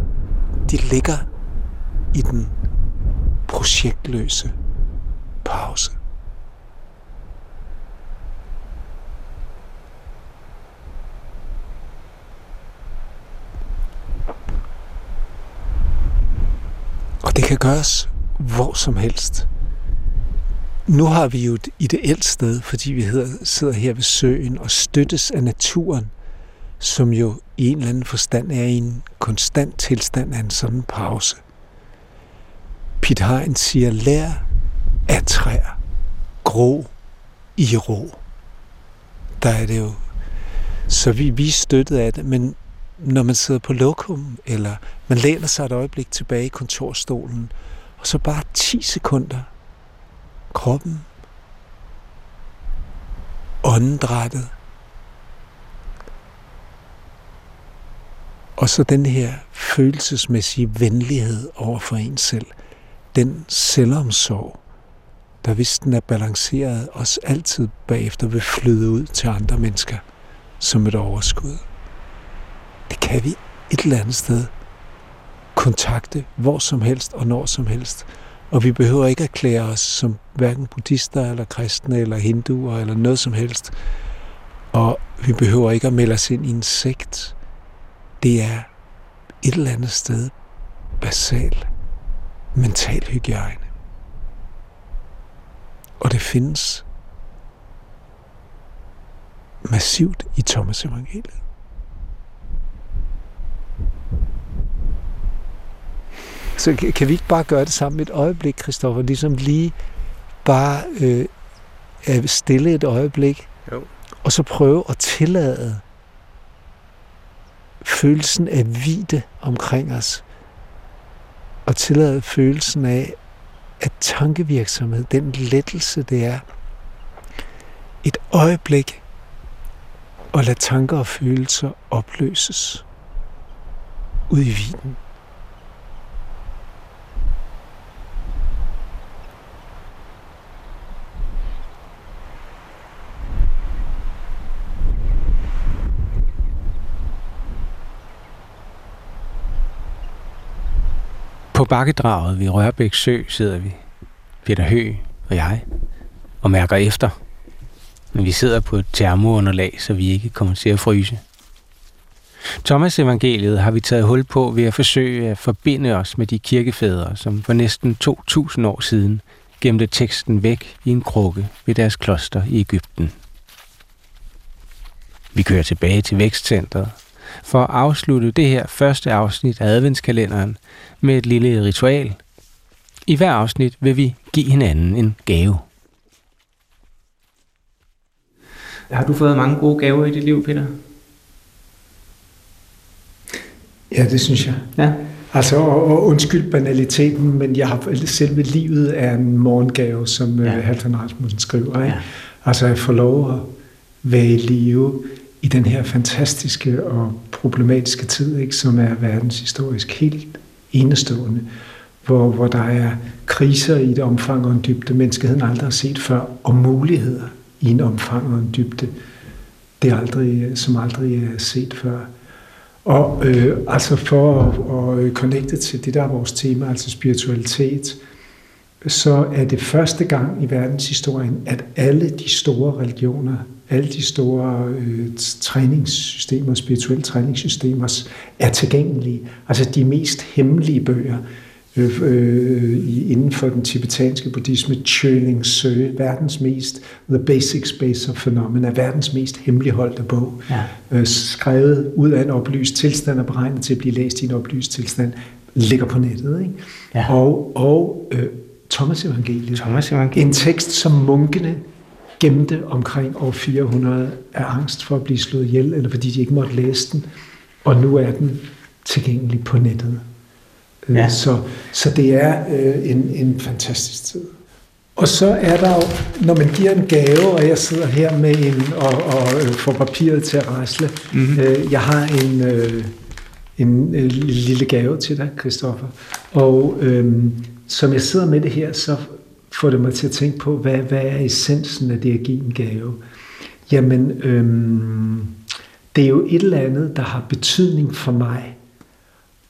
de ligger i den projektløse pause. Og det kan gøres hvor som helst. Nu har vi jo et ideelt sted, fordi vi sidder her ved søen og støttes af naturen, som jo i en eller anden forstand er i en konstant tilstand af en sådan pause. Piet Hein siger, lær af træer, grå i ro. Der er det jo. Så vi er støttet af det, men når man sidder på lokum, eller man læner sig et øjeblik tilbage i kontorstolen, og så bare 10 sekunder, kroppen, åndedrættet, og så den her følelsesmæssige venlighed over for en selv, den selvomsorg, der hvis den er balanceret, også altid bagefter vil flyde ud til andre mennesker som et overskud. Det kan vi et eller andet sted kontakte hvor som helst og når som helst. Og vi behøver ikke at klæde os som hverken buddhister eller kristne eller hinduer eller noget som helst. Og vi behøver ikke at melde os ind i en sekt. Det er et eller andet sted basal mental hygiejne. Og det findes massivt i Thomasevangeliet. Så kan vi ikke bare gøre det sammen et øjeblik, Christoffer? Ligesom lige bare stille et øjeblik, jo. Og så prøve at tillade følelsen af hvide omkring os. Og tillade følelsen af, at tankevirksomhed, den lettelse det er, et øjeblik at lade tanker og følelser opløses ud i viden. På bakkedraget ved Rørbæk Sø sidder vi, Peter Høeg og jeg, og mærker efter. Men vi sidder på et termounderlag, så vi ikke kommer til at fryse. Thomasevangeliet har vi taget hul på ved at forsøge at forbinde os med de kirkefædre, som for næsten 2000 år siden gemte teksten væk i en krukke ved deres kloster i Ægypten. Vi kører tilbage til Vækstcentret for at afslutte det her første afsnit af adventskalenderen med et lille ritual. I hver afsnit vil vi give hinanden en gave. Har du fået mange gode gaver i dit liv, Peter? Ja, det synes jeg. Ja. Altså, og undskyld banaliteten, men jeg har selve livet af en morgengave, som Haltern Rasmussen skriver. Ikke? Ja. Altså, jeg får lov at være i live i den her fantastiske og problematiske tid, ikke, som er verdenshistorisk helt enestående, hvor der er kriser i et omfang og en dybde, menneskeheden aldrig har set før, og muligheder i en omfang og en dybde, det er aldrig, som aldrig er set før. Og altså for at connecte til det, der er vores tema, altså spiritualitet, så er det første gang i verdenshistorien, at alle de store religioner, alle de store træningssystemer, spirituelle træningssystemer, er tilgængelige. Altså de mest hemmelige bøger inden for den tibetanske buddhisme, Jyllands Sø, verdens mest, The Basic Space of Phenomena, verdens mest hemmeligholdte bog, skrevet ud af en oplyst tilstand og beregnet til at blive læst i en oplyst tilstand, ligger på nettet, ikke? Ja. Og Thomasevangeliet, en tekst, som munkene gemte omkring år 400 af angst for at blive slået ihjel, eller fordi de ikke måtte læse den, og nu er den tilgængelig på nettet. Ja. Så det er en fantastisk tid. Og så er der jo, når man giver en gave, og jeg sidder her med en og får papiret til at rasle. Mm-hmm. Jeg har en lille gave til dig, Christoffer. Og som jeg sidder med det her, så får det mig til at tænke på, hvad er essensen af det at give en gave? Jamen, det er jo et eller andet, der har betydning for mig.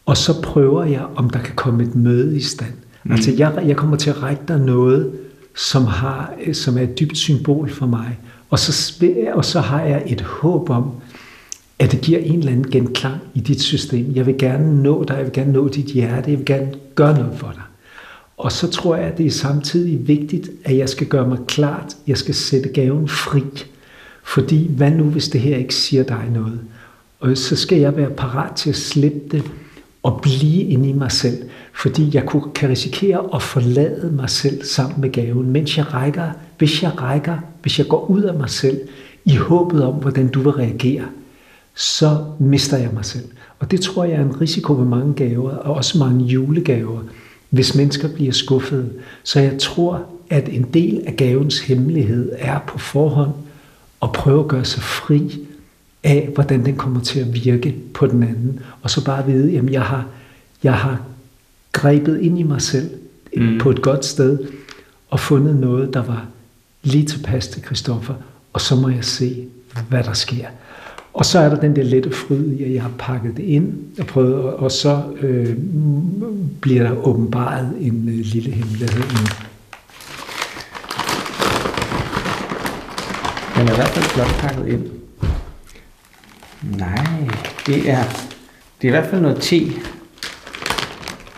Og så prøver jeg, om der kan komme et møde i stand. Mm. Altså, jeg kommer til at række dig noget, som er et dybt symbol for mig. Og så har jeg et håb om, at det giver en eller anden genklang i dit system. Jeg vil gerne nå dig, jeg vil gerne nå dit hjerte, jeg vil gerne gøre noget for dig. Og så tror jeg, at det er samtidig vigtigt, at jeg skal gøre mig klart, jeg skal sætte gaven fri. Fordi, hvad nu, hvis det her ikke siger dig noget? Og så skal jeg være parat til at slippe det, og blive inde i mig selv, fordi jeg kan risikere at forlade mig selv sammen med gaven, hvis jeg går ud af mig selv i håbet om, hvordan du vil reagere, så mister jeg mig selv. Og det tror jeg er en risiko ved mange gaver, og også mange julegaver, hvis mennesker bliver skuffede. Så jeg tror, at en del af gavens hemmelighed er på forhånd at prøve at gøre sig fri af, hvordan den kommer til at virke på den anden. Og så bare vide, jamen jeg har grebet ind i mig selv på et godt sted, og fundet noget, der var lige tilpas til Christoffer, og så må jeg se, hvad der sker. Og så er der den der lette fryd i, at jeg har pakket det ind, og prøvet, og så bliver der åbenbart en lille hemmelighed nu. Den er i hvert fald flot pakket ind. Nej, det er i hvert fald noget te.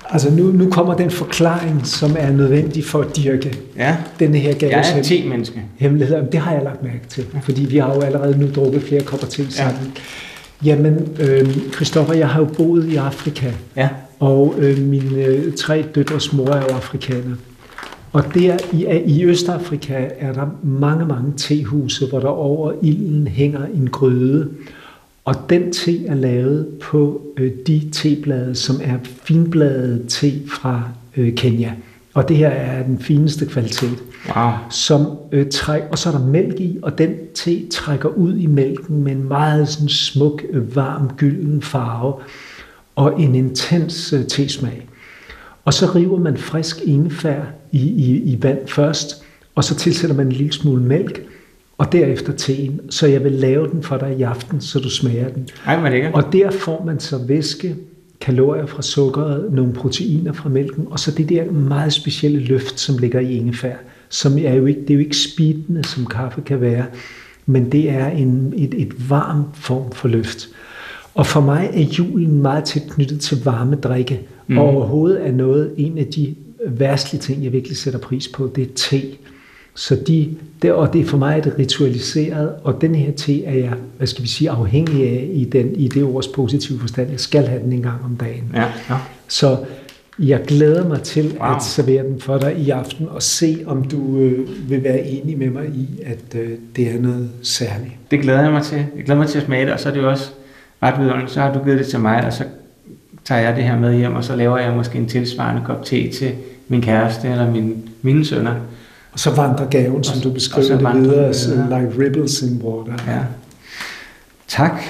Altså nu kommer den forklaring, som er nødvendig for at dyrke denne her gaves. Jeg er et te-menneske. Hemmeligheder, det har jeg lagt mærke til, fordi vi har jo allerede nu drukket flere kopper te sammen. Ja. Jamen, Christoffer, jeg har jo boet i Afrika, og mine 3 døtres mor er jo afrikaner. Og der i Østafrika er der mange, mange tehuse, hvor der over ilden hænger en gryde. Og den te er lavet på de teblade, som er finbladet te fra Kenya. Og det her er den fineste kvalitet. Wow. Og så er der mælk i, og den te trækker ud i mælken med en meget sådan smuk, varm, gylden farve og en intens tesmag. Og så river man frisk ingefær i vand først, og så tilsætter man en lille smule mælk, og derefter teen. Så jeg vil lave den for dig i aften, så du smager den. Ej, og der får man så væske, kalorier fra sukkeret, nogle proteiner fra mælken, og så det der meget specielle løft, som ligger i ingefær, som er jo ikke, det er jo ikke speedende, som kaffe kan være, men det er et varm form for løft. Og for mig er julen meget tæt knyttet til varme drikke, og overhovedet er noget, en af de værstlige ting, jeg virkelig sætter pris på, det er te. Så det er for mig et ritualiseret, og den her te er jeg, hvad skal vi sige, afhængig af i det ords positive forstand. Jeg skal have den en gang om dagen. Ja, ja. Så jeg glæder mig til at servere den for dig i aften og se, om du vil være enig med mig i, at det er noget særligt. Det glæder jeg mig til. Jeg glæder mig til at smage det, og så er det jo også ret vidunderligt. Så har du givet det til mig, og så tager jeg det her med hjem, og så laver jeg måske en tilsvarende kop te til min kæreste eller mine sønner. Og så vandrer gaven, som du beskriver det videre, like ripples in water. Ja. Tak.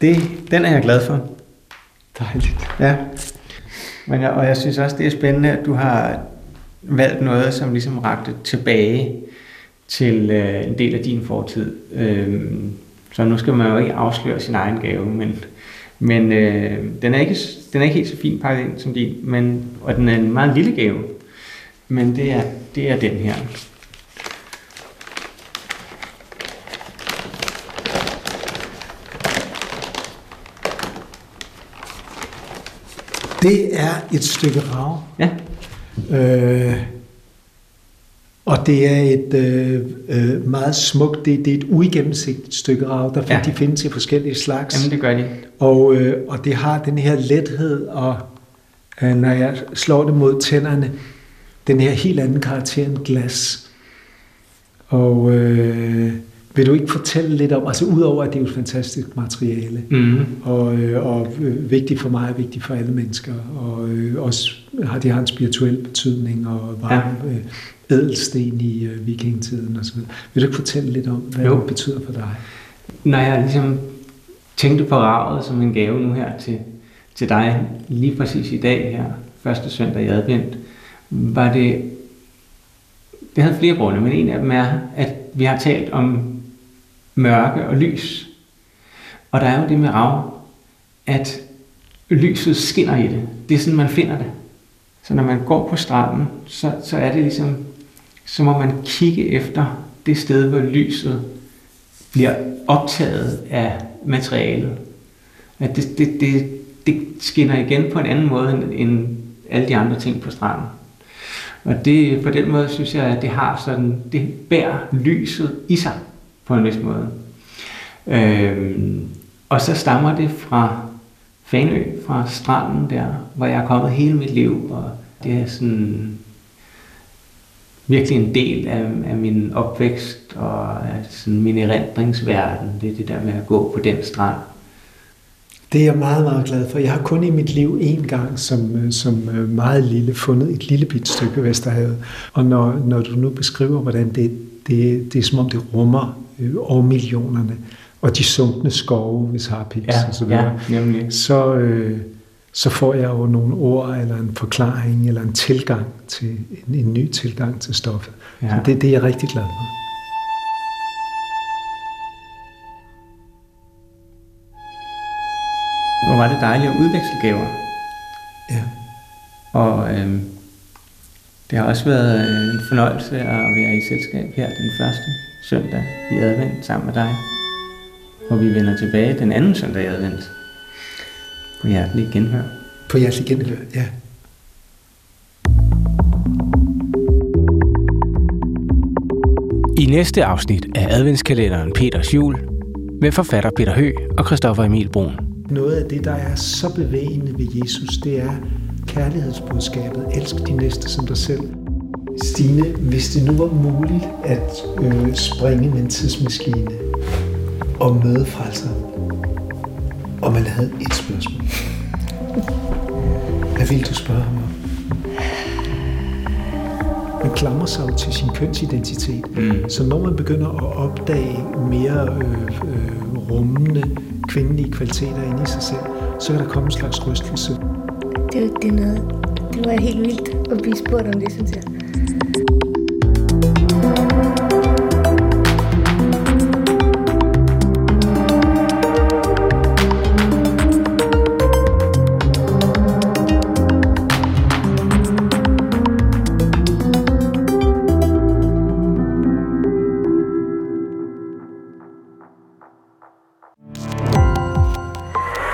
Den er jeg glad for. Dejligt. Ja. Og jeg synes også, det er spændende, at du har valgt noget, som ligesom rakte tilbage til en del af din fortid. Så nu skal man jo ikke afsløre sin egen gave, men den er ikke helt så fint pakket ind som din, og den er en meget lille gave. Men det er den her. Det er et stykke rav. Ja. Og det er et meget smukt, det er et uigennemsigtigt stykke rav, der de findes i forskellige slags. Jamen, det gør de. Og det har den her lethed, og når jeg slår det mod tænderne, den her helt anden karakter end glas. Og vil du ikke fortælle lidt om, altså udover at det er et fantastisk materiale, og vigtigt for mig, vigtigt for alle mennesker, og også har en spirituel betydning, og var ædelsten i vikingetiden og så videre. Vil du ikke fortælle lidt om, hvad det betyder for dig? Når jeg ligesom tænkte på ravet som en gave nu her til dig, lige præcis i dag her, første søndag i advent, var det havde flere grunde, men en af dem er, at vi har talt om mørke og lys. Og der er jo det med rav, at lyset skinner i det. Det er sådan, man finder det. Så når man går på stranden, så er det ligesom, så må man kigge efter det sted, hvor lyset bliver optaget af materialet. At det skinner igen på en anden måde, end alle de andre ting på stranden. Og det, på den måde synes jeg, at det har sådan, det bærer lyset i sig på en vis måde. Og så stammer det fra Fanø, fra stranden der, hvor jeg er kommet hele mit liv, og det er sådan virkelig en del af min opvækst og sådan min erindringsverden. Det er det der med at gå på den strand. Det er jeg meget, meget glad for. Jeg har kun i mit liv én gang som meget lille fundet et lille bit stykke Vesterhavet. Og når du nu beskriver, hvordan det er som om det rummer over millionerne, og de sunkne skove, hvis harpiks og så videre, så får jeg jo nogle ord, eller en forklaring, eller en tilgang til, en ny tilgang til stoffet. Ja. Så det er jeg rigtig glad for. Hvor var det dejligt at udveksle gaver. Ja. Og det har også været en fornøjelse at være i selskab her den første søndag i advent sammen med dig. Og vi vender tilbage den anden søndag i advent. På hjertelig genhør. På hjertelig genhør, ja. I næste afsnit af adventskalenderen Peters Jul med forfatter Peter Høeg og Christoffer Emil Bruun. Noget af det, der er så bevægende ved Jesus, det er kærlighedsbudskabet. Elsk de næste som dig selv. Stine, hvis det nu var muligt at springe med en tidsmaskine og møde frelseren, og man havde et spørgsmål, hvad ville du spørge ham om? Man klamrer sig jo til sin kønsidentitet, så når man begynder at opdage mere rummende kvindelige kvaliteter inde i sig selv, så kan der komme en slags rystelse. Det var helt vildt at blive spurgt om det, synes jeg.